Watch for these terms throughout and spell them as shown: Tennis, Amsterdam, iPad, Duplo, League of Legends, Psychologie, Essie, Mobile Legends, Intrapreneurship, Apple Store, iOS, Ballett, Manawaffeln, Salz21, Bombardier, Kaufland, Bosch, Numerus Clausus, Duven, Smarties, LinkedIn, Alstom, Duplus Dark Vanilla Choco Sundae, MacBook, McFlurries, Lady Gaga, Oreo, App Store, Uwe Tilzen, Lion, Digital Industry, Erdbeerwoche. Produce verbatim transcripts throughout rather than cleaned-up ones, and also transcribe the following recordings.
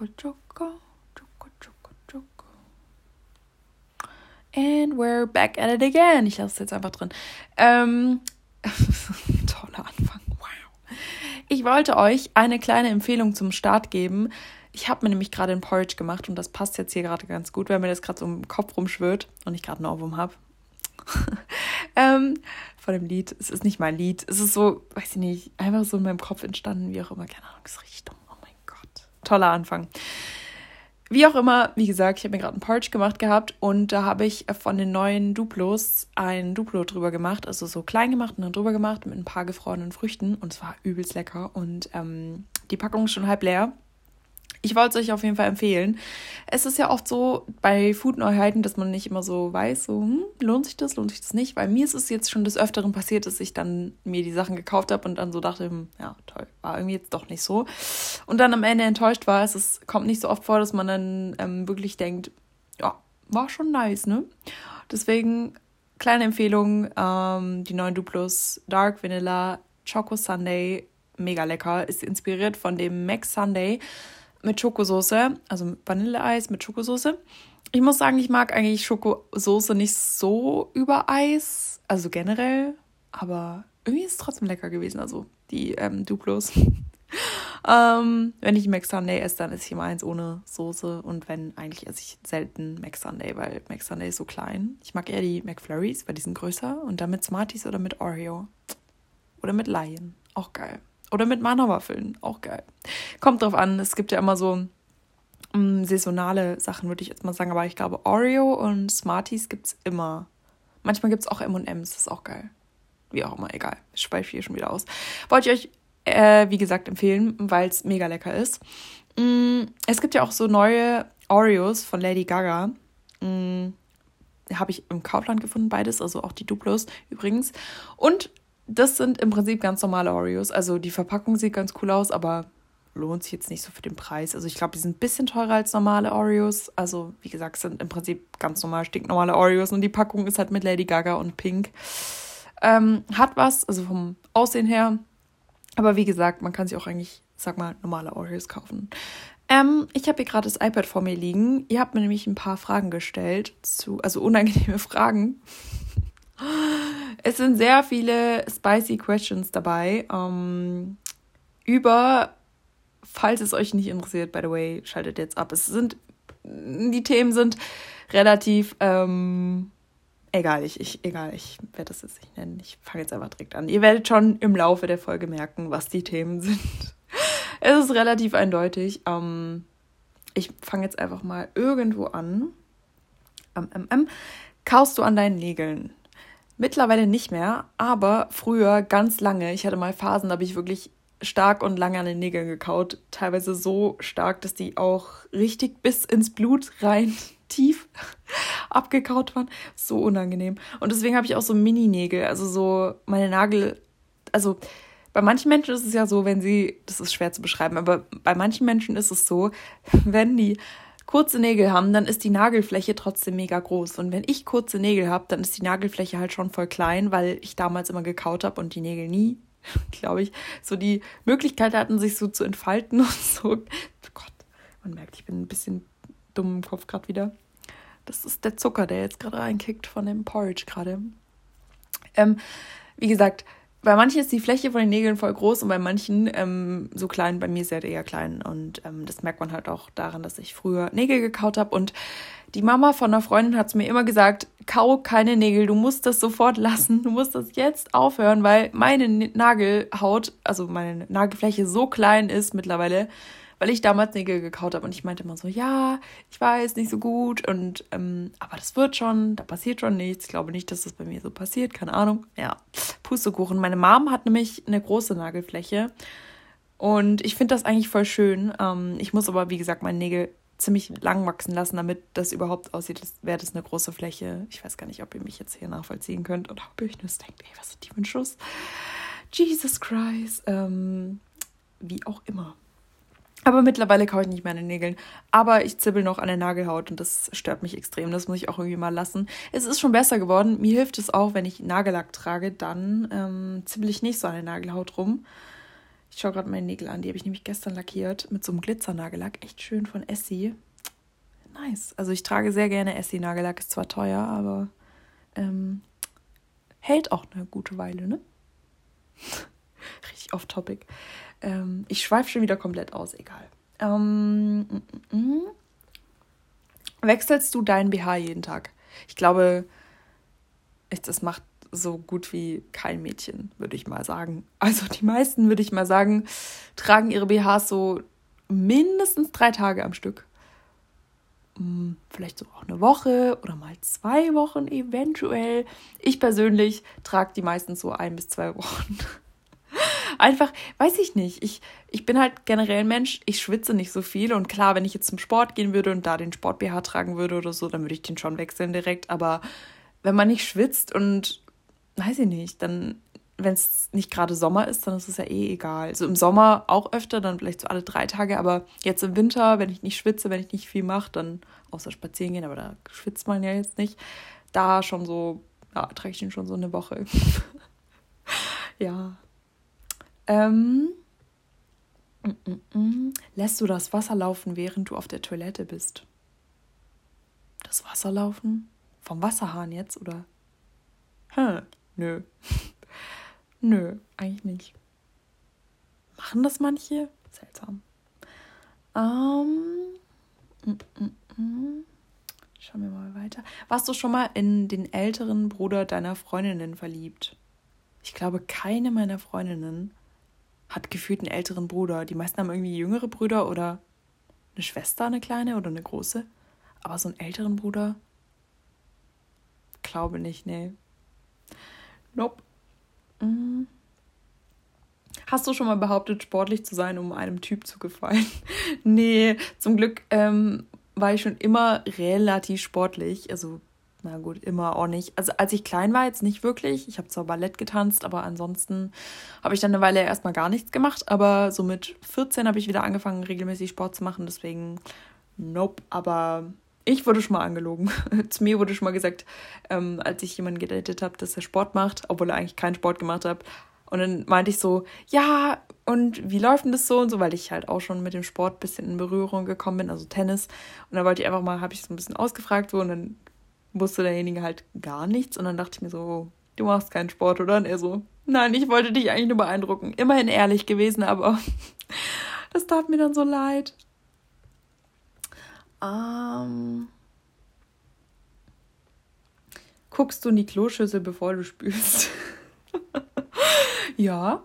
Choco, Choco, Choco, Choco, Choco. And we're back at it again. Ich lasse es jetzt einfach drin. Ähm, toller Anfang, wow. Ich wollte euch eine kleine Empfehlung zum Start geben. Ich habe mir nämlich gerade ein Porridge gemacht und das passt jetzt hier gerade ganz gut, weil mir das gerade so im Kopf rumschwirrt und ich gerade einen Ohrwurm habe. ähm, vor dem Lied. Es ist nicht mein Lied. Es ist so, weiß ich nicht, einfach so in meinem Kopf entstanden, wie auch immer. Keine Ahnung, es riecht. Oh mein Gott. Toller Anfang. Wie auch immer, wie gesagt, ich habe mir gerade einen Porridge gemacht gehabt und da habe ich von den neuen Duplos ein Duplo drüber gemacht, also so klein gemacht und dann drüber gemacht mit ein paar gefrorenen Früchten und es war übelst lecker und ähm, die Packung ist schon halb leer. Ich wollte es euch auf jeden Fall empfehlen. Es ist ja oft so bei Food-Neuheiten, dass man nicht immer so weiß, so hm, lohnt sich das, lohnt sich das nicht? Weil mir ist es jetzt schon des Öfteren passiert, dass ich dann mir die Sachen gekauft habe und dann so dachte, hm, ja toll, war irgendwie jetzt doch nicht so. Und dann am Ende enttäuscht war. Es ist, kommt nicht so oft vor, dass man dann ähm, wirklich denkt, ja, war schon nice, ne? Deswegen, kleine Empfehlung, ähm, die neuen Duplus Dark Vanilla Choco Sundae, mega lecker, ist inspiriert von dem Mac Sundae. Mit Schokosoße, also Vanilleeis mit Schokosoße. Ich muss sagen, ich mag eigentlich Schokosoße nicht so über Eis, also generell, aber irgendwie ist es trotzdem lecker gewesen, also die ähm, Duplos. ähm, wenn ich Mac Sundae esse, dann esse ich immer eins ohne Soße und wenn, eigentlich esse ich selten Mac Sundae, weil Mac Sundae ist so klein. Ich mag eher die McFlurries, weil die sind größer und dann mit Smarties oder mit Oreo oder mit Lion, auch geil. Oder mit Manawaffeln, auch geil. Kommt drauf an, es gibt ja immer so mh, saisonale Sachen, würde ich jetzt mal sagen. Aber ich glaube, Oreo und Smarties gibt es immer. Manchmal gibt es auch M und M's, das ist auch geil. Wie auch immer, egal. Ich schweife hier schon wieder aus. Wollte ich euch, äh, wie gesagt, empfehlen, weil es mega lecker ist. Mh, es gibt ja auch so neue Oreos von Lady Gaga. Mh, habe ich im Kaufland gefunden, beides. Also auch die Duplos übrigens. Und das sind im Prinzip ganz normale Oreos. Also die Verpackung sieht ganz cool aus, aber lohnt sich jetzt nicht so für den Preis. Also ich glaube, die sind ein bisschen teurer als normale Oreos. Also wie gesagt, sind im Prinzip ganz normal, stinknormale Oreos. Und die Packung ist halt mit Lady Gaga und Pink. Ähm, hat was, also vom Aussehen her. Aber wie gesagt, man kann sich auch eigentlich, sag mal, normale Oreos kaufen. Ähm, ich habe hier gerade das iPad vor mir liegen. Ihr habt mir nämlich ein paar Fragen gestellt, zu, also unangenehme Fragen. Es sind sehr viele spicy questions dabei. Ähm, über, falls es euch nicht interessiert, by the way, schaltet jetzt ab. Es sind, die Themen sind relativ, ähm, egal, ich, ich, egal, ich werde das jetzt nicht nennen. Ich fange jetzt einfach direkt an. Ihr werdet schon im Laufe der Folge merken, was die Themen sind. Es ist relativ eindeutig. Ähm, ich fange jetzt einfach mal irgendwo an. Ähm, ähm, ähm. Kaust du an deinen Nägeln? Mittlerweile nicht mehr, aber früher ganz lange. Ich hatte mal Phasen, da habe ich wirklich stark und lange an den Nägeln gekaut. Teilweise so stark, dass die auch richtig bis ins Blut rein tief abgekaut waren. So unangenehm. Und deswegen habe ich auch so Mini-Nägel. Also so meine Nagel... Also bei manchen Menschen ist es ja so, wenn sie... Das ist schwer zu beschreiben, aber bei manchen Menschen ist es so, wenn die... kurze Nägel haben, dann ist die Nagelfläche trotzdem mega groß. Und wenn ich kurze Nägel habe, dann ist die Nagelfläche halt schon voll klein, weil ich damals immer gekaut habe und die Nägel nie, glaube ich, so die Möglichkeit hatten, sich so zu entfalten und so. Oh Gott, man merkt, ich bin ein bisschen dumm im Kopf gerade wieder. Das ist der Zucker, der jetzt gerade reinkickt von dem Porridge gerade. Ähm, wie gesagt, bei manchen ist die Fläche von den Nägeln voll groß und bei manchen ähm, so klein, bei mir ist sie halt eher klein. Und ähm, das merkt man halt auch daran, dass ich früher Nägel gekaut habe. Und die Mama von einer Freundin hat es mir immer gesagt, kau keine Nägel, du musst das sofort lassen, du musst das jetzt aufhören, weil meine Nagelhaut, also meine Nagelfläche so klein ist mittlerweile, weil ich damals Nägel gekaut habe. Und ich meinte immer so, ja, ich weiß, nicht so gut. und ähm, Aber das wird schon, da passiert schon nichts. Ich glaube nicht, dass das bei mir so passiert, keine Ahnung. Ja, Pustekuchen. Meine Mom hat nämlich eine große Nagelfläche. Und ich finde das eigentlich voll schön. Ähm, ich muss aber, wie gesagt, meine Nägel ziemlich lang wachsen lassen, damit das überhaupt aussieht, als wäre das eine große Fläche. Ich weiß gar nicht, ob ihr mich jetzt hier nachvollziehen könnt oder ob ihr euch nur denkt, ey, was ist die für ein Schuss? Jesus Christ. Ähm, wie auch immer. Aber mittlerweile kaue ich nicht mehr an den Nägeln. Aber ich zibbel noch an der Nagelhaut und das stört mich extrem. Das muss ich auch irgendwie mal lassen. Es ist schon besser geworden. Mir hilft es auch, wenn ich Nagellack trage, dann ähm, zibbel ich nicht so an der Nagelhaut rum. Ich schaue gerade meine Nägel an, die habe ich nämlich gestern lackiert mit so einem Glitzernagellack, echt schön von Essie. Nice. Also ich trage sehr gerne Essie-Nagellack, ist zwar teuer, aber ähm, hält auch eine gute Weile, ne? Richtig off-topic. Ähm, ich schweife schon wieder komplett aus, egal. Ähm, m -m -m. Wechselst du deinen B H jeden Tag? Ich glaube, das macht so gut wie kein Mädchen, würde ich mal sagen. Also die meisten, würde ich mal sagen, tragen ihre B Hs so mindestens drei Tage am Stück. Vielleicht so auch eine Woche oder mal zwei Wochen eventuell. Ich persönlich trage die meistens so ein bis zwei Wochen. Einfach, weiß ich nicht, ich, ich bin halt generell ein Mensch, ich schwitze nicht so viel. Und klar, wenn ich jetzt zum Sport gehen würde und da den Sport-B H tragen würde oder so, dann würde ich den schon wechseln direkt. Aber wenn man nicht schwitzt und, weiß ich nicht, dann, wenn es nicht gerade Sommer ist, dann ist es ja eh egal. Also im Sommer auch öfter, dann vielleicht so alle drei Tage, aber jetzt im Winter, wenn ich nicht schwitze, wenn ich nicht viel mache, dann, außer spazieren gehen, aber da schwitzt man ja jetzt nicht, da schon so, ja, trage ich den schon so eine Woche. Ja. Ähm. Mm-mm-mm. Lässt du das Wasser laufen, während du auf der Toilette bist? Das Wasser laufen? Vom Wasserhahn jetzt, oder? Hm, nö. Nö, eigentlich nicht. Machen das manche? Seltsam. Ähm, m -m -m. Schauen wir mal weiter. Warst du schon mal in den älteren Bruder deiner Freundinnen verliebt? Ich glaube, keine meiner Freundinnen hat gefühlt einen älteren Bruder. Die meisten haben irgendwie jüngere Brüder oder eine Schwester, eine kleine oder eine große. Aber so einen älteren Bruder... Ich glaube nicht, nee. Nope. Mm. Hast du schon mal behauptet, sportlich zu sein, um einem Typ zu gefallen? Nee, zum Glück ähm, war ich schon immer relativ sportlich. Also, na gut, immer auch nicht. Also, als ich klein war, jetzt nicht wirklich. Ich habe zwar Ballett getanzt, aber ansonsten habe ich dann eine Weile erstmal gar nichts gemacht. Aber so mit vierzehn habe ich wieder angefangen, regelmäßig Sport zu machen. Deswegen, nope, aber... Ich wurde schon mal angelogen. Zu mir wurde schon mal gesagt, ähm, als ich jemanden gedatet habe, dass er Sport macht, obwohl er eigentlich keinen Sport gemacht hat. Und dann meinte ich so, ja, und wie läuft denn das so und so, weil ich halt auch schon mit dem Sport ein bisschen in Berührung gekommen bin, also Tennis. Und dann wollte ich einfach mal, habe ich so ein bisschen ausgefragt so und dann wusste derjenige halt gar nichts. Und dann dachte ich mir so, du machst keinen Sport, oder? Und er so, nein, ich wollte dich eigentlich nur beeindrucken. Immerhin ehrlich gewesen, aber das tat mir dann so leid. Um. Guckst du in die Kloschüssel, bevor du spülst? Ja.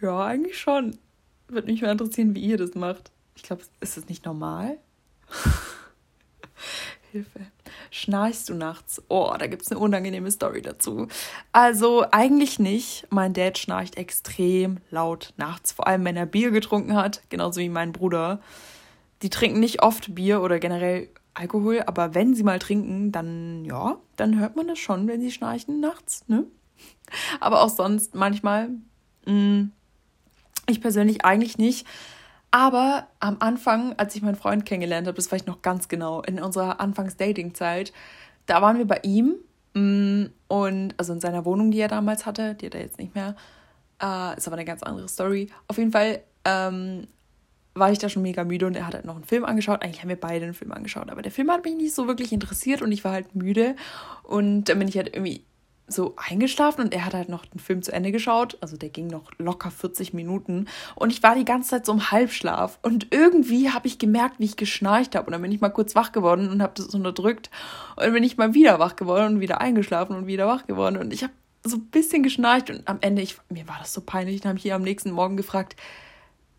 Ja, eigentlich schon. Würde mich mal interessieren, wie ihr das macht. Ich glaube, ist das nicht normal? Hilfe. Schnarchst du nachts? Oh, da gibt es eine unangenehme Story dazu. Also, eigentlich nicht. Mein Dad schnarcht extrem laut nachts. Vor allem, wenn er Bier getrunken hat. Genauso wie mein Bruder. Die trinken nicht oft Bier oder generell Alkohol, aber wenn sie mal trinken, dann ja, dann hört man das schon, wenn sie schnarchen nachts, ne? Aber auch sonst manchmal, mh, ich persönlich eigentlich nicht. Aber am Anfang, als ich meinen Freund kennengelernt habe, das weiß ich noch ganz genau, in unserer Anfangs-Dating-Zeit, da waren wir bei ihm mh, und also in seiner Wohnung, die er damals hatte, die hat er jetzt nicht mehr, äh, ist aber eine ganz andere Story. Auf jeden Fall, ähm, war ich da schon mega müde und er hat halt noch einen Film angeschaut. Eigentlich haben wir beide einen Film angeschaut, aber der Film hat mich nicht so wirklich interessiert und ich war halt müde. Und dann bin ich halt irgendwie so eingeschlafen und er hat halt noch den Film zu Ende geschaut. Also der ging noch locker vierzig Minuten und ich war die ganze Zeit so im Halbschlaf. Und irgendwie habe ich gemerkt, wie ich geschnarcht habe und dann bin ich mal kurz wach geworden und habe das unterdrückt. Und dann bin ich mal wieder wach geworden und wieder eingeschlafen und wieder wach geworden. Und ich habe so ein bisschen geschnarcht und am Ende, ich, mir war das so peinlich, dann habe ich hier am nächsten Morgen gefragt,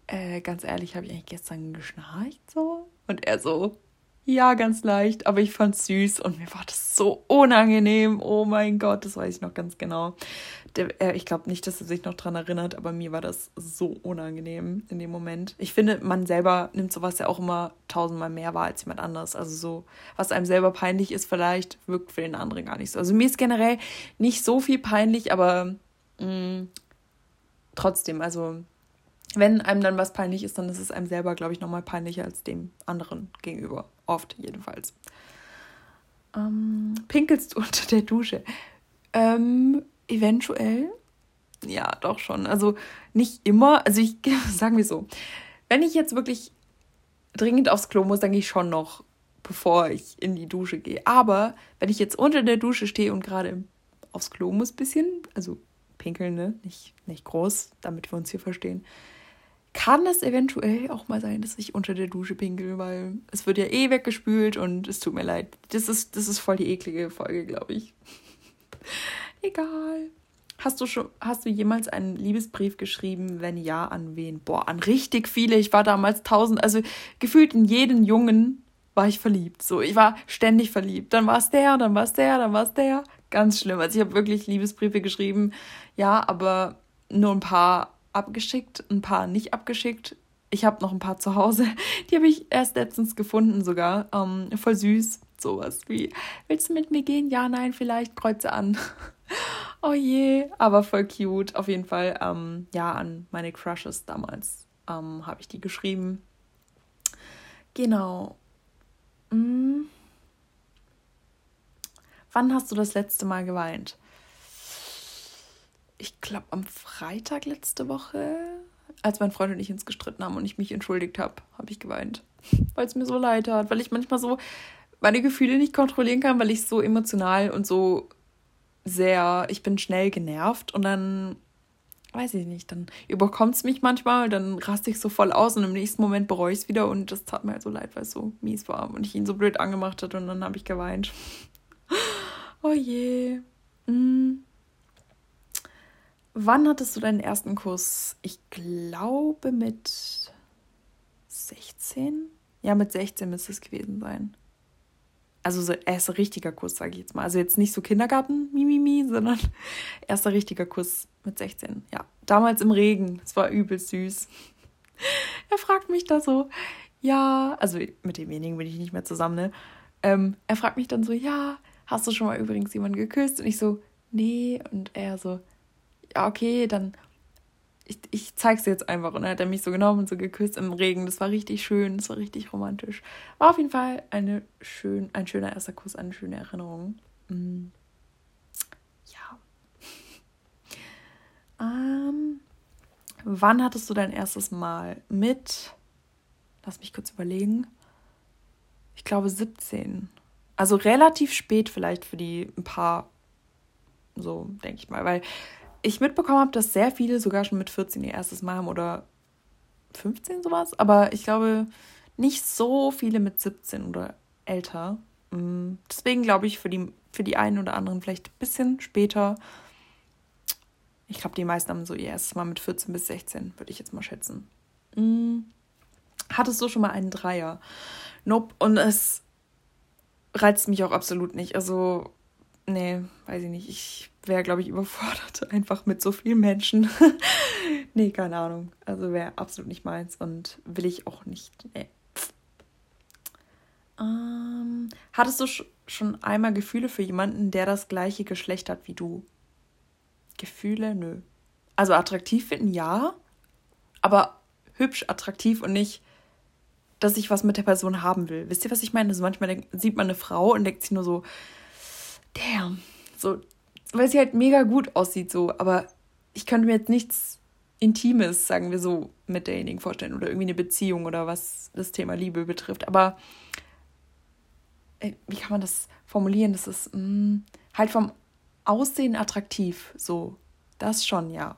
Äh, ganz ehrlich, habe ich eigentlich gestern geschnarcht so? Und er so, ja, ganz leicht, aber ich fand's süß und mir war das so unangenehm. Oh mein Gott, das weiß ich noch ganz genau. Der, äh, ich glaube nicht, dass er sich noch dran erinnert, aber mir war das so unangenehm in dem Moment. Ich finde, man selber nimmt sowas ja auch immer tausendmal mehr wahr als jemand anders. Also so, was einem selber peinlich ist vielleicht, wirkt für den anderen gar nicht so. Also mir ist generell nicht so viel peinlich, aber mh, trotzdem, also... Wenn einem dann was peinlich ist, dann ist es einem selber, glaube ich, nochmal peinlicher als dem anderen gegenüber. Oft jedenfalls. Ähm, pinkelst du unter der Dusche? Ähm, eventuell. ja, doch schon. Also nicht immer. Also ich, sagen wir so, wenn ich jetzt wirklich dringend aufs Klo muss, dann gehe ich schon noch, bevor ich in die Dusche gehe. Aber wenn ich jetzt unter der Dusche stehe und gerade aufs Klo muss ein bisschen, also pinkeln, ne? Nicht, nicht groß, damit wir uns hier verstehen, kann es eventuell auch mal sein, dass ich unter der Dusche pinkel, weil es wird ja eh weggespült und es tut mir leid. Das ist, das ist voll die eklige Folge, glaube ich. Egal. Hast du schon, hast du jemals einen Liebesbrief geschrieben? Wenn ja, an wen? Boah, an richtig viele. Ich war damals tausend, also gefühlt in jeden Jungen war ich verliebt. So, ich war ständig verliebt. Dann war es der, dann war es der, dann war es der. Ganz schlimm. Also ich habe wirklich Liebesbriefe geschrieben. Ja, aber nur ein paar abgeschickt, ein paar nicht abgeschickt. Ich habe noch ein paar zu Hause. Die habe ich erst letztens gefunden sogar. Ähm, voll süß. Sowas wie, willst du mit mir gehen? Ja, nein, vielleicht. Kreuze an. Oh je. Aber voll cute. Auf jeden Fall, ähm, ja, an meine Crushes damals ähm, habe ich die geschrieben. Genau. Hm. Wann hast du das letzte Mal geweint? Ich glaube, am Freitag letzte Woche, als mein Freund und ich uns gestritten haben und ich mich entschuldigt habe, habe ich geweint, weil es mir so leid hat, weil ich manchmal so meine Gefühle nicht kontrollieren kann, weil ich so emotional und so sehr, ich bin schnell genervt und dann, weiß ich nicht, dann überkommt es mich manchmal, dann raste ich so voll aus und im nächsten Moment bereue ich es wieder und das tat mir halt so leid, weil es so mies war und ich ihn so blöd angemacht hatte und dann habe ich geweint. Oh je. Mm. Wann hattest du deinen ersten Kuss? Ich glaube mit sechzehn? Ja, mit sechzehn müsste es gewesen sein. Also so erster richtiger Kuss, sage ich jetzt mal. Also jetzt nicht so Kindergarten, mi, mi, mi, sondern erster richtiger Kuss mit sechzehn. Ja, damals im Regen. Es war übel süß. Er fragt mich da so, ja, also mit demjenigen bin ich nicht mehr zusammen, ne? Ähm, er fragt mich dann so, ja, hast du schon mal übrigens jemanden geküsst? Und ich so, nee. Und er so, ja, okay, dann, ich, ich zeig's dir jetzt einfach. Und dann hat er mich so genommen und so geküsst im Regen. Das war richtig schön, das war richtig romantisch. War auf jeden Fall eine schön, ein schöner erster Kuss, eine schöne Erinnerung. Mhm. Ja. Ähm, wann hattest du dein erstes Mal? Mit, lass mich kurz überlegen, ich glaube siebzehn. Also relativ spät vielleicht für die ein paar, so denke ich mal, weil ich mitbekommen habe, dass sehr viele sogar schon mit vierzehn ihr erstes Mal haben oder fünfzehn sowas. Aber ich glaube, nicht so viele mit siebzehn oder älter. Deswegen glaube ich, für die, für die einen oder anderen vielleicht ein bisschen später. Ich glaube, die meisten haben so ihr erstes Mal mit vierzehn bis sechzehn, würde ich jetzt mal schätzen. Mhm. Hattest du schon mal einen Dreier? Nope. Und es reizt mich auch absolut nicht. Also, nee, weiß ich nicht. Ich wäre, glaube ich, überfordert einfach mit so vielen Menschen. Nee, keine Ahnung. Also wäre absolut nicht meins und will ich auch nicht. Nee. Ähm, hattest du sch- schon einmal Gefühle für jemanden, der das gleiche Geschlecht hat wie du? Gefühle? Nö. Also attraktiv finden, ja. Aber hübsch, attraktiv und nicht, dass ich was mit der Person haben will. Wisst ihr, was ich meine? Also manchmal denk- sieht man eine Frau und denkt sich nur so, damn, so, weil sie halt mega gut aussieht, so, aber ich könnte mir jetzt nichts Intimes, sagen wir so, mit derjenigen vorstellen oder irgendwie eine Beziehung oder was das Thema Liebe betrifft, aber wie kann man das formulieren? Das ist mh, halt vom Aussehen attraktiv, so, das schon, ja.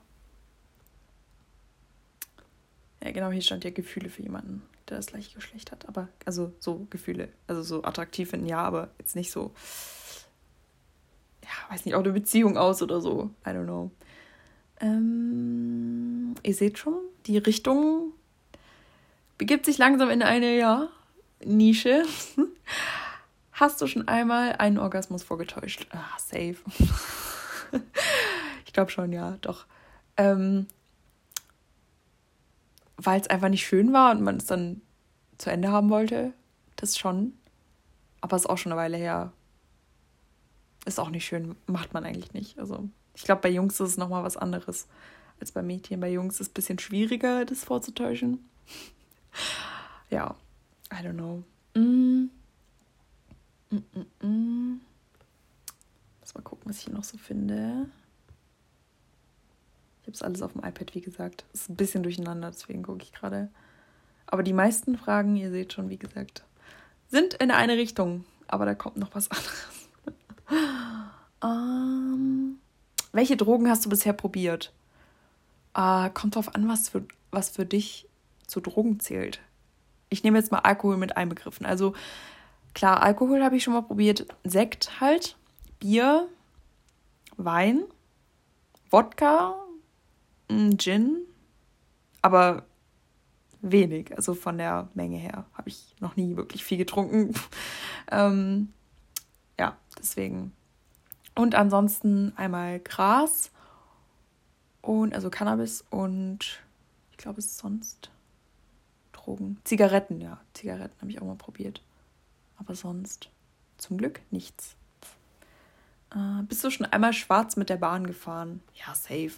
Ja, genau, hier stand ja Gefühle für jemanden, der das gleiche Geschlecht hat, aber, also so Gefühle, also so attraktiv finden, ja, aber jetzt nicht so, ja, weiß nicht, auch eine Beziehung aus oder so. I don't know. Ähm, ihr seht schon, die Richtung begibt sich langsam in eine, ja, Nische. Hast du schon einmal einen Orgasmus vorgetäuscht? Ah, safe. Ich glaube schon, ja, doch. Ähm, weil es einfach nicht schön war und man es dann zu Ende haben wollte. Das schon. Aber es ist auch schon eine Weile her. Ist auch nicht schön, macht man eigentlich nicht. Also ich glaube, bei Jungs ist es nochmal was anderes als bei Mädchen. Bei Jungs ist es ein bisschen schwieriger, das vorzutäuschen. Ja, I don't know. Mm. Mm, mm, mm. Lass mal gucken, was ich hier noch so finde. habe es alles auf dem iPad, wie gesagt. Ist ein bisschen durcheinander, deswegen gucke ich gerade. Aber die meisten Fragen, ihr seht schon, wie gesagt, sind in eine Richtung. Aber da kommt noch was anderes. ähm, welche Drogen hast du bisher probiert? Äh, kommt drauf an, was für, was für dich zu Drogen zählt. Ich nehme jetzt mal Alkohol mit einbegriffen. Also klar, Alkohol habe ich schon mal probiert. Sekt halt, Bier, Wein, Wodka, Gin, aber wenig. Also von der Menge her habe ich noch nie wirklich viel getrunken. ähm, ja, deswegen. Und ansonsten einmal Gras und also Cannabis und ich glaube, es ist sonst Drogen. Zigaretten, ja. Zigaretten habe ich auch mal probiert. Aber sonst zum Glück nichts. Uh, bist du schon einmal schwarz mit der Bahn gefahren? Ja, safe.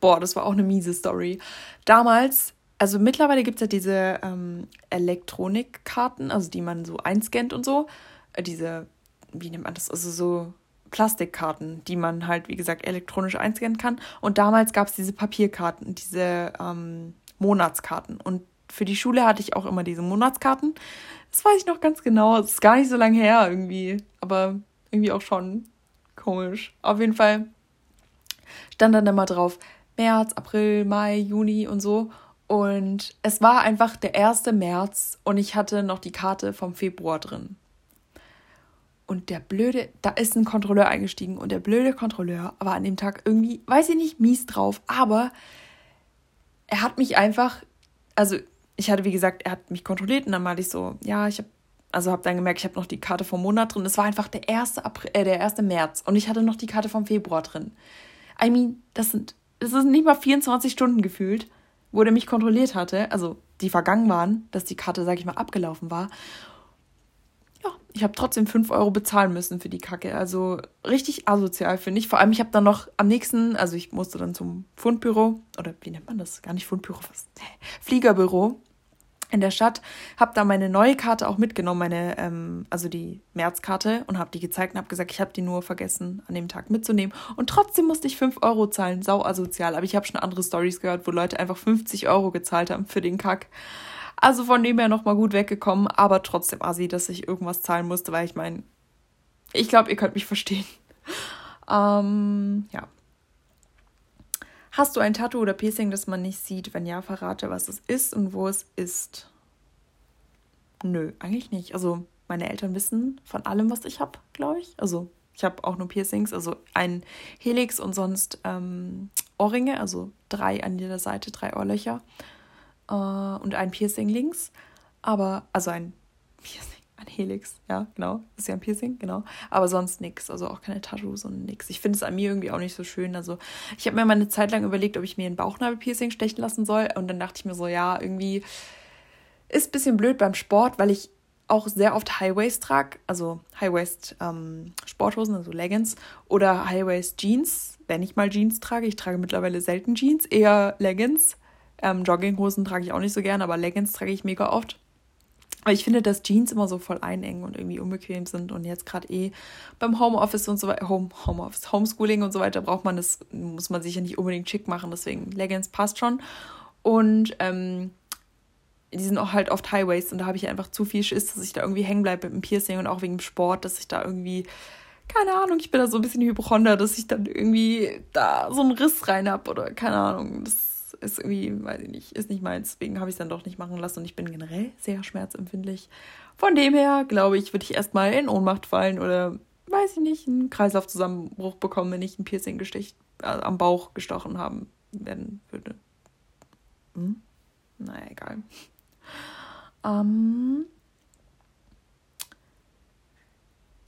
Boah, das war auch eine miese Story. Damals, also mittlerweile gibt es ja diese ähm, Elektronikkarten, also die man so einscannt und so. Äh, diese, wie nennt man das? Also so Plastikkarten, die man halt, wie gesagt, elektronisch einscannen kann. Und damals gab es diese Papierkarten, diese ähm, Monatskarten. Und für die Schule hatte ich auch immer diese Monatskarten. Das weiß ich noch ganz genau. Das ist gar nicht so lange her irgendwie, aber... Irgendwie auch schon komisch. Auf jeden Fall stand dann immer drauf März, April, Mai, Juni und so. Und es war einfach der erste März und ich hatte noch die Karte vom Februar drin. Und der blöde, da ist ein Kontrolleur eingestiegen und der blöde Kontrolleur war an dem Tag irgendwie, weiß ich nicht, mies drauf. Aber er hat mich einfach, also ich hatte wie gesagt, er hat mich kontrolliert und dann meinte ich so, ja, ich habe, Also habe dann gemerkt, ich habe noch die Karte vom Monat drin. Das war einfach der erste April, äh, der erste März. Und ich hatte noch die Karte vom Februar drin. I mean, das sind, das sind nicht mal vierundzwanzig Stunden gefühlt, wo der mich kontrolliert hatte. Also die vergangen waren, dass die Karte, sag ich mal, abgelaufen war. Ja, ich habe trotzdem fünf Euro bezahlen müssen für die Kacke. Also richtig asozial, finde ich. Vor allem, ich habe dann noch am nächsten, also ich musste dann zum Fundbüro. Oder wie nennt man das? Gar nicht Fundbüro, was? Fliegerbüro. In der Stadt, habe da meine neue Karte auch mitgenommen, meine ähm, also die Märzkarte und habe die gezeigt und habe gesagt, ich habe die nur vergessen, an dem Tag mitzunehmen. Und trotzdem musste ich fünf Euro zahlen, sau asozial. Aber ich habe schon andere Stories gehört, wo Leute einfach fünfzig Euro gezahlt haben für den Kack. Also von dem her nochmal gut weggekommen, aber trotzdem assi, dass ich irgendwas zahlen musste, weil ich meine, ich glaube, ihr könnt mich verstehen. ähm, ja. Hast du ein Tattoo oder Piercing, das man nicht sieht? Wenn ja, verrate, was es ist und wo es ist. Nö, eigentlich nicht. Also meine Eltern wissen von allem, was ich habe, glaube ich. Also ich habe auch nur Piercings, also ein Helix und sonst ähm, Ohrringe, also drei an jeder Seite, drei Ohrlöcher äh, und ein Piercing links. Aber, also ein Piercing. Ein Helix, ja, genau. Das ist ja ein Piercing, genau. Aber sonst nix. Also auch keine Tattoos und nix. Ich finde es an mir irgendwie auch nicht so schön. Also ich habe mir mal eine Zeit lang überlegt, ob ich mir ein Bauchnabel-Piercing stechen lassen soll. Und dann dachte ich mir so, ja, irgendwie ist ein bisschen blöd beim Sport, weil ich auch sehr oft High-Waist trage. Also High-Waist-Sporthosen, ähm, also Leggings. Oder High-Waist-Jeans, wenn ich mal Jeans trage. Ich trage mittlerweile selten Jeans, eher Leggings. Ähm, Jogginghosen trage ich auch nicht so gern, aber Leggings trage ich mega oft. Aber ich finde, dass Jeans immer so voll einengen und irgendwie unbequem sind. Und jetzt gerade eh beim Homeoffice und so weiter, Home, Homeoffice, Homeschooling und so weiter, braucht man das, muss man sich ja nicht unbedingt schick machen. Deswegen Leggings passt schon. Und ähm, die sind auch halt oft High-Waist. Und da habe ich einfach zu viel Schiss, dass ich da irgendwie hängen bleibe mit dem Piercing und auch wegen dem Sport, dass ich da irgendwie, keine Ahnung, ich bin da so ein bisschen Hypochonder, dass ich dann irgendwie da so einen Riss rein habe oder keine Ahnung, das ist irgendwie, weiß ich nicht, ist nicht meins. Deswegen habe ich es dann doch nicht machen lassen und ich bin generell sehr schmerzempfindlich. Von dem her, glaube ich, würde ich erstmal in Ohnmacht fallen oder, weiß ich nicht, einen Kreislaufzusammenbruch bekommen, wenn ich ein Piercing gestich, also am Bauch gestochen haben werden würde. Hm? Naja, egal. Ähm,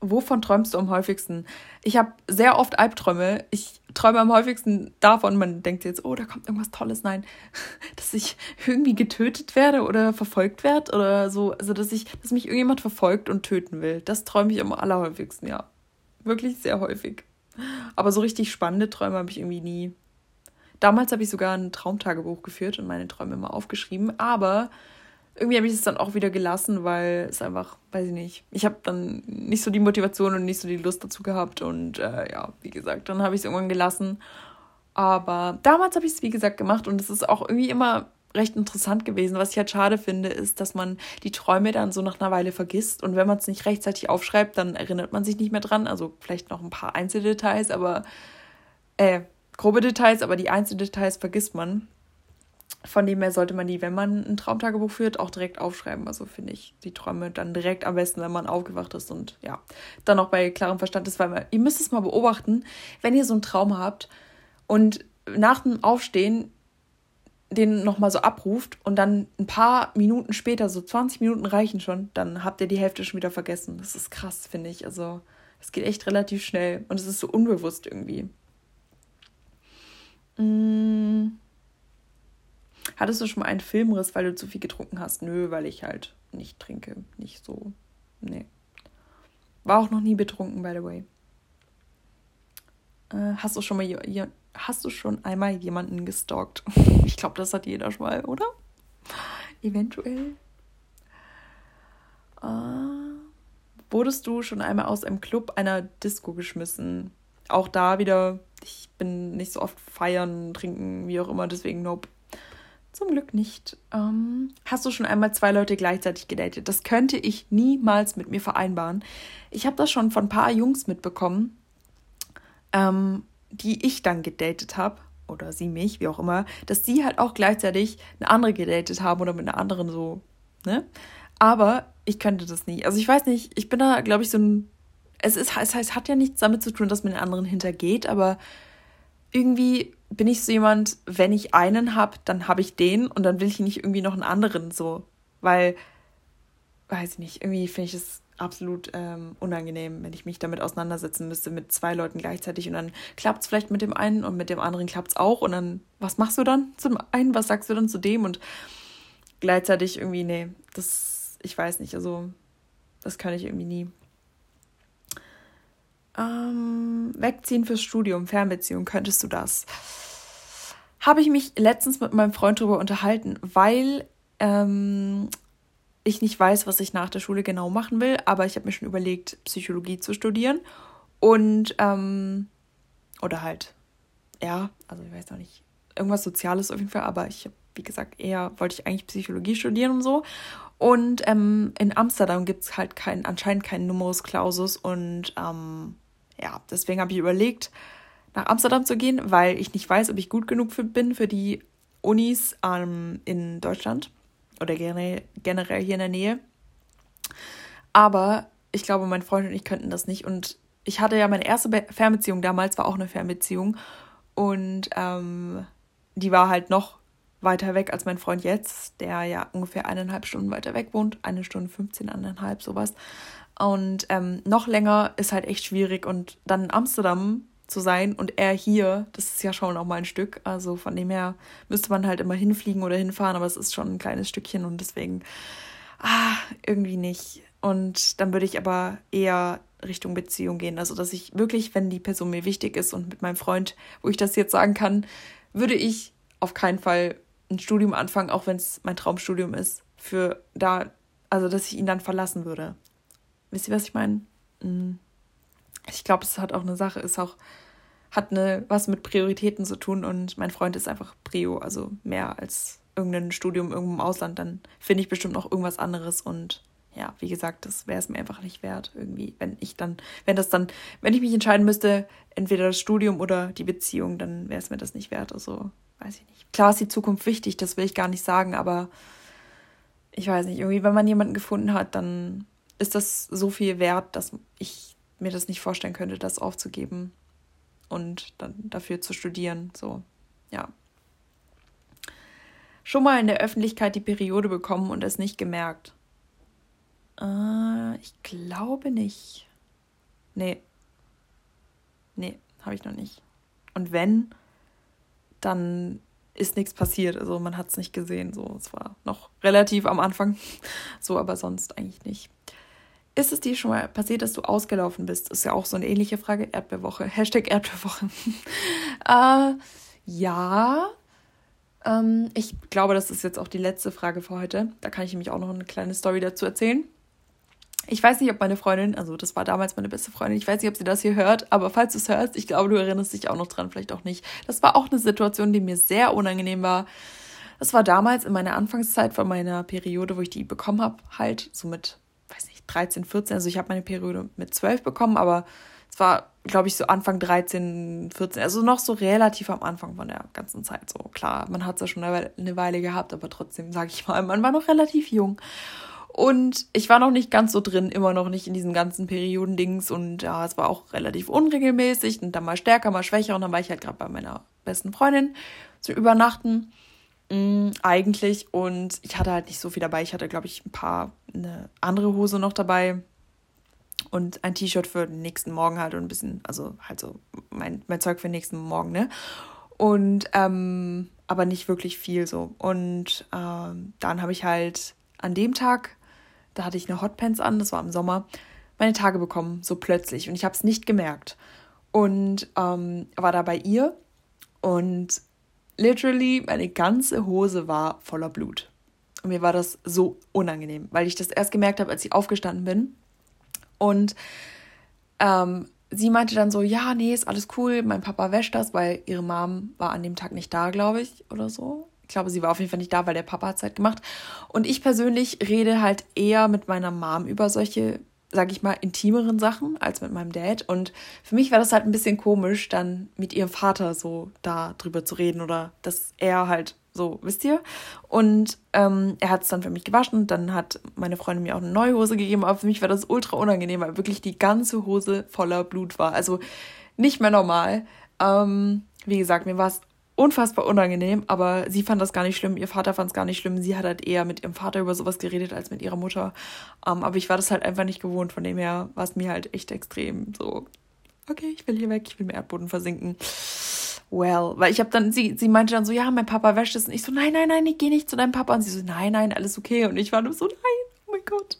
wovon träumst du am häufigsten? Ich habe sehr oft Albträume. Ich träume am häufigsten davon, man denkt jetzt, oh, da kommt irgendwas Tolles. Nein, dass ich irgendwie getötet werde oder verfolgt werde oder so. Also, dass ich, dass mich irgendjemand verfolgt und töten will. Das träume ich am allerhäufigsten, ja. Wirklich sehr häufig. Aber so richtig spannende Träume habe ich irgendwie nie. Damals habe ich sogar ein Traumtagebuch geführt und meine Träume immer aufgeschrieben. Aber irgendwie habe ich es dann auch wieder gelassen, weil es einfach, weiß ich nicht, ich habe dann nicht so die Motivation und nicht so die Lust dazu gehabt. Und äh, ja, wie gesagt, dann habe ich es irgendwann gelassen. Aber damals habe ich es, wie gesagt, gemacht und es ist auch irgendwie immer recht interessant gewesen. Was ich halt schade finde, ist, dass man die Träume dann so nach einer Weile vergisst und wenn man es nicht rechtzeitig aufschreibt, dann erinnert man sich nicht mehr dran. Also vielleicht noch ein paar Einzeldetails, aber äh, grobe Details, aber die Einzeldetails vergisst man. Von dem her sollte man die, wenn man ein Traumtagebuch führt, auch direkt aufschreiben. Also finde ich die Träume dann direkt am besten, wenn man aufgewacht ist und ja, dann auch bei klarem Verstand ist, weil man, ihr müsst es mal beobachten, wenn ihr so einen Traum habt und nach dem Aufstehen den nochmal so abruft und dann ein paar Minuten später, so zwanzig Minuten reichen schon, dann habt ihr die Hälfte schon wieder vergessen. Das ist krass, finde ich. Also es geht echt relativ schnell und es ist so unbewusst irgendwie. Mmh. Hattest du schon mal einen Filmriss, weil du zu viel getrunken hast? Nö, weil ich halt nicht trinke. Nicht so. Nee. War auch noch nie betrunken, by the way. Äh, hast du schon mal je- je- hast du schon einmal jemanden gestalkt? Ich glaube, das hat jeder schon mal, oder? Eventuell. Äh, wurdest du schon einmal aus einem Club einer Disco geschmissen? Auch da wieder, ich bin nicht so oft feiern, trinken, wie auch immer, deswegen nope. Zum Glück nicht. Ähm, hast du schon einmal zwei Leute gleichzeitig gedatet? Das könnte ich niemals mit mir vereinbaren. Ich habe das schon von ein paar Jungs mitbekommen, ähm, die ich dann gedatet habe, oder sie mich, wie auch immer, dass sie halt auch gleichzeitig eine andere gedatet haben oder mit einer anderen so, ne? Aber ich könnte das nicht. Also ich weiß nicht, ich bin da, glaube ich, so ein... Es ist, es heißt, hat ja nichts damit zu tun, dass man den anderen hintergeht, aber irgendwie... bin ich so jemand, wenn ich einen habe, dann habe ich den und dann will ich nicht irgendwie noch einen anderen so, weil, weiß ich nicht, irgendwie finde ich es absolut ähm, unangenehm, wenn ich mich damit auseinandersetzen müsste mit zwei Leuten gleichzeitig und dann klappt es vielleicht mit dem einen und mit dem anderen klappt es auch und dann, was machst du dann zum einen, was sagst du dann zu dem und gleichzeitig irgendwie, nee, das, ich weiß nicht, also das kann ich irgendwie nie. Ähm, wegziehen fürs Studium, Fernbeziehung, könntest du das? Habe ich mich letztens mit meinem Freund darüber unterhalten, weil ähm, ich nicht weiß, was ich nach der Schule genau machen will, aber ich habe mir schon überlegt, Psychologie zu studieren und ähm, oder halt, ja, also ich weiß noch nicht, irgendwas Soziales auf jeden Fall, aber ich habe, wie gesagt, eher wollte ich eigentlich Psychologie studieren und so. Und ähm, in Amsterdam gibt es halt kein, anscheinend keinen Numerus Clausus. Und ähm, ja, deswegen habe ich überlegt, nach Amsterdam zu gehen, weil ich nicht weiß, ob ich gut genug für, bin für die Unis ähm, in Deutschland oder generell, generell hier in der Nähe. Aber ich glaube, mein Freund und ich könnten das nicht. Und ich hatte ja meine erste Be- Fernbeziehung damals, war auch eine Fernbeziehung. Und ähm, die war halt noch weiter weg als mein Freund jetzt, der ja ungefähr eineinhalb Stunden weiter weg wohnt. Eine Stunde fünfzehn, eineinhalb, sowas. Und ähm, noch länger ist halt echt schwierig. Und dann in Amsterdam zu sein und er hier, das ist ja schon auch mal ein Stück. Also von dem her müsste man halt immer hinfliegen oder hinfahren, aber es ist schon ein kleines Stückchen und deswegen ah, irgendwie nicht. Und dann würde ich aber eher Richtung Beziehung gehen. Also dass ich wirklich, wenn die Person mir wichtig ist und mit meinem Freund, wo ich das jetzt sagen kann, würde ich auf keinen Fall ein Studium anfangen, auch wenn es mein Traumstudium ist, für da, also dass ich ihn dann verlassen würde. Wisst ihr, was ich meine? Ich glaube, es hat auch eine Sache, ist auch, hat eine, was mit Prioritäten zu tun und mein Freund ist einfach Prio, also mehr als irgendein Studium irgendwo im Ausland, dann finde ich bestimmt noch irgendwas anderes und ja, wie gesagt, das wäre es mir einfach nicht wert, irgendwie, wenn ich dann, wenn das dann, wenn ich mich entscheiden müsste, entweder das Studium oder die Beziehung, dann wäre es mir das nicht wert, also weiß ich nicht. Klar ist die Zukunft wichtig, das will ich gar nicht sagen, aber ich weiß nicht, irgendwie, wenn man jemanden gefunden hat, dann ist das so viel wert, dass ich mir das nicht vorstellen könnte, das aufzugeben und dann dafür zu studieren, so, ja. Schon mal in der Öffentlichkeit die Periode bekommen und es nicht gemerkt? Äh, ich glaube nicht. Nee. Nee, habe ich noch nicht. Und wenn... dann ist nichts passiert. Also man hat es nicht gesehen. So, es war noch relativ am Anfang. So, aber sonst eigentlich nicht. Ist es dir schon mal passiert, dass du ausgelaufen bist? Ist ja auch so eine ähnliche Frage. Erdbeerwoche. Hashtag Erdbeerwoche. äh, ja. Ähm, ich glaube, das ist jetzt auch die letzte Frage für heute. Da kann ich nämlich auch noch eine kleine Story dazu erzählen. Ich weiß nicht, ob meine Freundin, also das war damals meine beste Freundin, ich weiß nicht, ob sie das hier hört, aber falls du es hörst, ich glaube, du erinnerst dich auch noch dran, vielleicht auch nicht. Das war auch eine Situation, die mir sehr unangenehm war. Das war damals in meiner Anfangszeit von meiner Periode, wo ich die bekommen habe, halt so mit, weiß nicht, dreizehn, vierzehn. Also ich habe meine Periode mit zwölf bekommen, aber es war, glaube ich, so Anfang dreizehn, vierzehn. Also noch so relativ am Anfang von der ganzen Zeit. So klar, man hat es ja schon eine Weile gehabt, aber trotzdem, sage ich mal, man war noch relativ jung. Und ich war noch nicht ganz so drin, immer noch nicht in diesem ganzen Periodendings. Und ja, es war auch relativ unregelmäßig und dann mal stärker, mal schwächer. Und dann war ich halt gerade bei meiner besten Freundin zu übernachten eigentlich. Und ich hatte halt nicht so viel dabei. Ich hatte, glaube ich, ein paar, eine andere Hose noch dabei und ein T-Shirt für den nächsten Morgen halt und ein bisschen, also halt so mein, mein Zeug für den nächsten Morgen, ne? Und, ähm, aber nicht wirklich viel so. Und ähm, dann habe ich halt an dem Tag, da hatte ich eine Hotpants an, das war im Sommer, meine Tage bekommen, so plötzlich. Und ich habe es nicht gemerkt. Und ähm, war da bei ihr und literally meine ganze Hose war voller Blut. Und mir war das so unangenehm, weil ich das erst gemerkt habe, als ich aufgestanden bin. Und ähm, sie meinte dann so, ja, nee, ist alles cool, mein Papa wäscht das, weil ihre Mom war an dem Tag nicht da, glaube ich, oder so. Ich glaube, sie war auf jeden Fall nicht da, weil der Papa hat es halt gemacht. Und ich persönlich rede halt eher mit meiner Mom über solche, sage ich mal, intimeren Sachen als mit meinem Dad. Und für mich war das halt ein bisschen komisch, dann mit ihrem Vater so da drüber zu reden oder dass er halt so, wisst ihr? Und ähm, er hat es dann für mich gewaschen und dann hat meine Freundin mir auch eine neue Hose gegeben. Aber für mich war das ultra unangenehm, weil wirklich die ganze Hose voller Blut war. Also nicht mehr normal. Ähm, wie gesagt, mir war es unfassbar unangenehm, aber sie fand das gar nicht schlimm, ihr Vater fand es gar nicht schlimm, sie hat halt eher mit ihrem Vater über sowas geredet als mit ihrer Mutter, um, aber ich war das halt einfach nicht gewohnt, von dem her war es mir halt echt extrem so, okay, ich will hier weg, ich will im Erdboden versinken, well, weil ich habe dann, sie, sie meinte dann so, ja, mein Papa wäscht es und ich so, nein, nein, nein, ich gehe nicht zu deinem Papa und sie so, nein, nein, alles okay und ich war nur so, nein, oh mein Gott.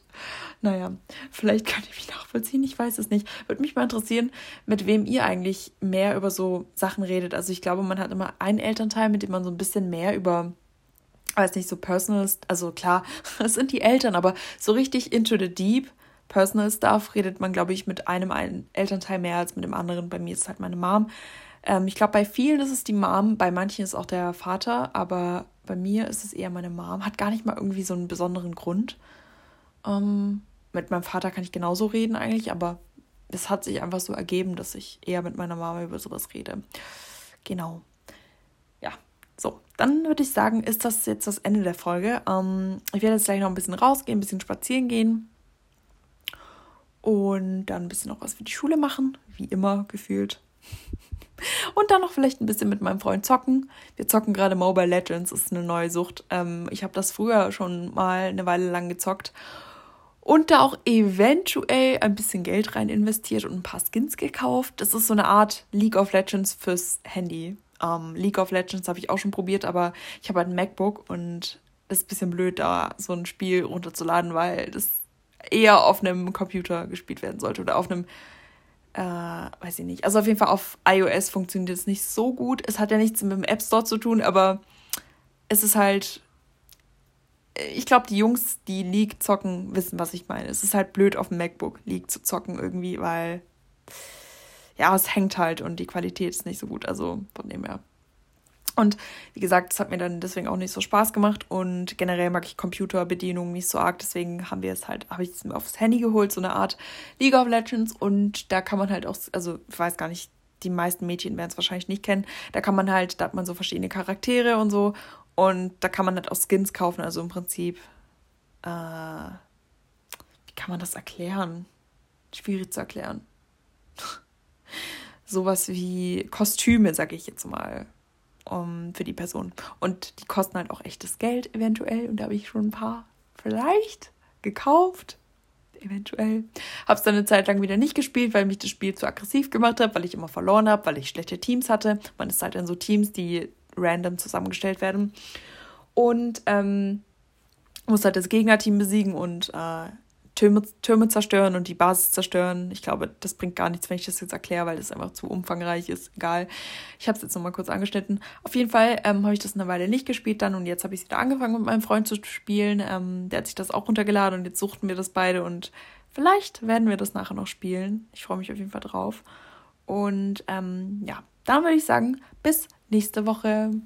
Naja, vielleicht kann ich mich nachvollziehen, ich weiß es nicht. Würde mich mal interessieren, mit wem ihr eigentlich mehr über so Sachen redet. Also ich glaube, man hat immer einen Elternteil, mit dem man so ein bisschen mehr über, weiß nicht, so personal, also klar, es sind die Eltern, aber so richtig into the deep personal stuff redet man, glaube ich, mit einem einen Elternteil mehr als mit dem anderen. Bei mir ist es halt meine Mom. Ähm, ich glaube, bei vielen ist es die Mom, bei manchen ist auch der Vater, aber bei mir ist es eher meine Mom. Hat gar nicht mal irgendwie so einen besonderen Grund. Ähm... Mit meinem Vater kann ich genauso reden eigentlich, aber es hat sich einfach so ergeben, dass ich eher mit meiner Mama über sowas rede. Genau. Ja, so. Dann würde ich sagen, ist das jetzt das Ende der Folge. Ähm, ich werde jetzt gleich noch ein bisschen rausgehen, ein bisschen spazieren gehen. Und dann ein bisschen noch was für die Schule machen. Wie immer, gefühlt. Und dann noch vielleicht ein bisschen mit meinem Freund zocken. Wir zocken gerade Mobile Legends, das ist eine neue Sucht. Ähm, ich habe das früher schon mal eine Weile lang gezockt. Und da auch eventuell ein bisschen Geld rein investiert und ein paar Skins gekauft. Das ist so eine Art League of Legends fürs Handy. Ähm, League of Legends habe ich auch schon probiert, aber ich habe halt ein MacBook und das ist ein bisschen blöd, da so ein Spiel runterzuladen, weil das eher auf einem Computer gespielt werden sollte oder auf einem, äh, weiß ich nicht. Also auf jeden Fall auf iOS funktioniert es nicht so gut. Es hat ja nichts mit dem App Store zu tun, aber es ist halt... Ich glaube, die Jungs, die League zocken, wissen, was ich meine. Es ist halt blöd, auf dem MacBook League zu zocken irgendwie, weil, ja, es hängt halt und die Qualität ist nicht so gut, also von dem her. Und wie gesagt, es hat mir dann deswegen auch nicht so Spaß gemacht und generell mag ich Computerbedienung nicht so arg, deswegen haben wir es halt, habe ich es aufs Handy geholt, so eine Art League of Legends und da kann man halt auch, also ich weiß gar nicht, die meisten Mädchen werden es wahrscheinlich nicht kennen, da kann man halt, da hat man so verschiedene Charaktere und so. Und da kann man halt auch Skins kaufen, also im Prinzip, äh, wie kann man das erklären? Schwierig zu erklären. Sowas wie Kostüme, sage ich jetzt mal, um, für die Person. Und die kosten halt auch echtes Geld eventuell. Und da habe ich schon ein paar vielleicht gekauft, eventuell. Habe es dann eine Zeit lang wieder nicht gespielt, weil mich das Spiel zu aggressiv gemacht hat, weil ich immer verloren habe, weil ich schlechte Teams hatte. Man ist halt in so Teams, die random zusammengestellt werden und ähm, muss halt das Gegnerteam besiegen und äh, Türme, Türme zerstören und die Basis zerstören. Ich glaube, das bringt gar nichts, wenn ich das jetzt erkläre, weil das einfach zu umfangreich ist. Egal, ich habe es jetzt nochmal kurz angeschnitten. Auf jeden Fall ähm, habe ich das eine Weile nicht gespielt dann und jetzt habe ich wieder angefangen mit meinem Freund zu spielen. Ähm, der hat sich das auch runtergeladen und jetzt suchten wir das beide und Vielleicht werden wir das nachher noch spielen. Ich freue mich auf jeden Fall drauf. Und ähm, ja, dann würde ich sagen, bis nächste Woche.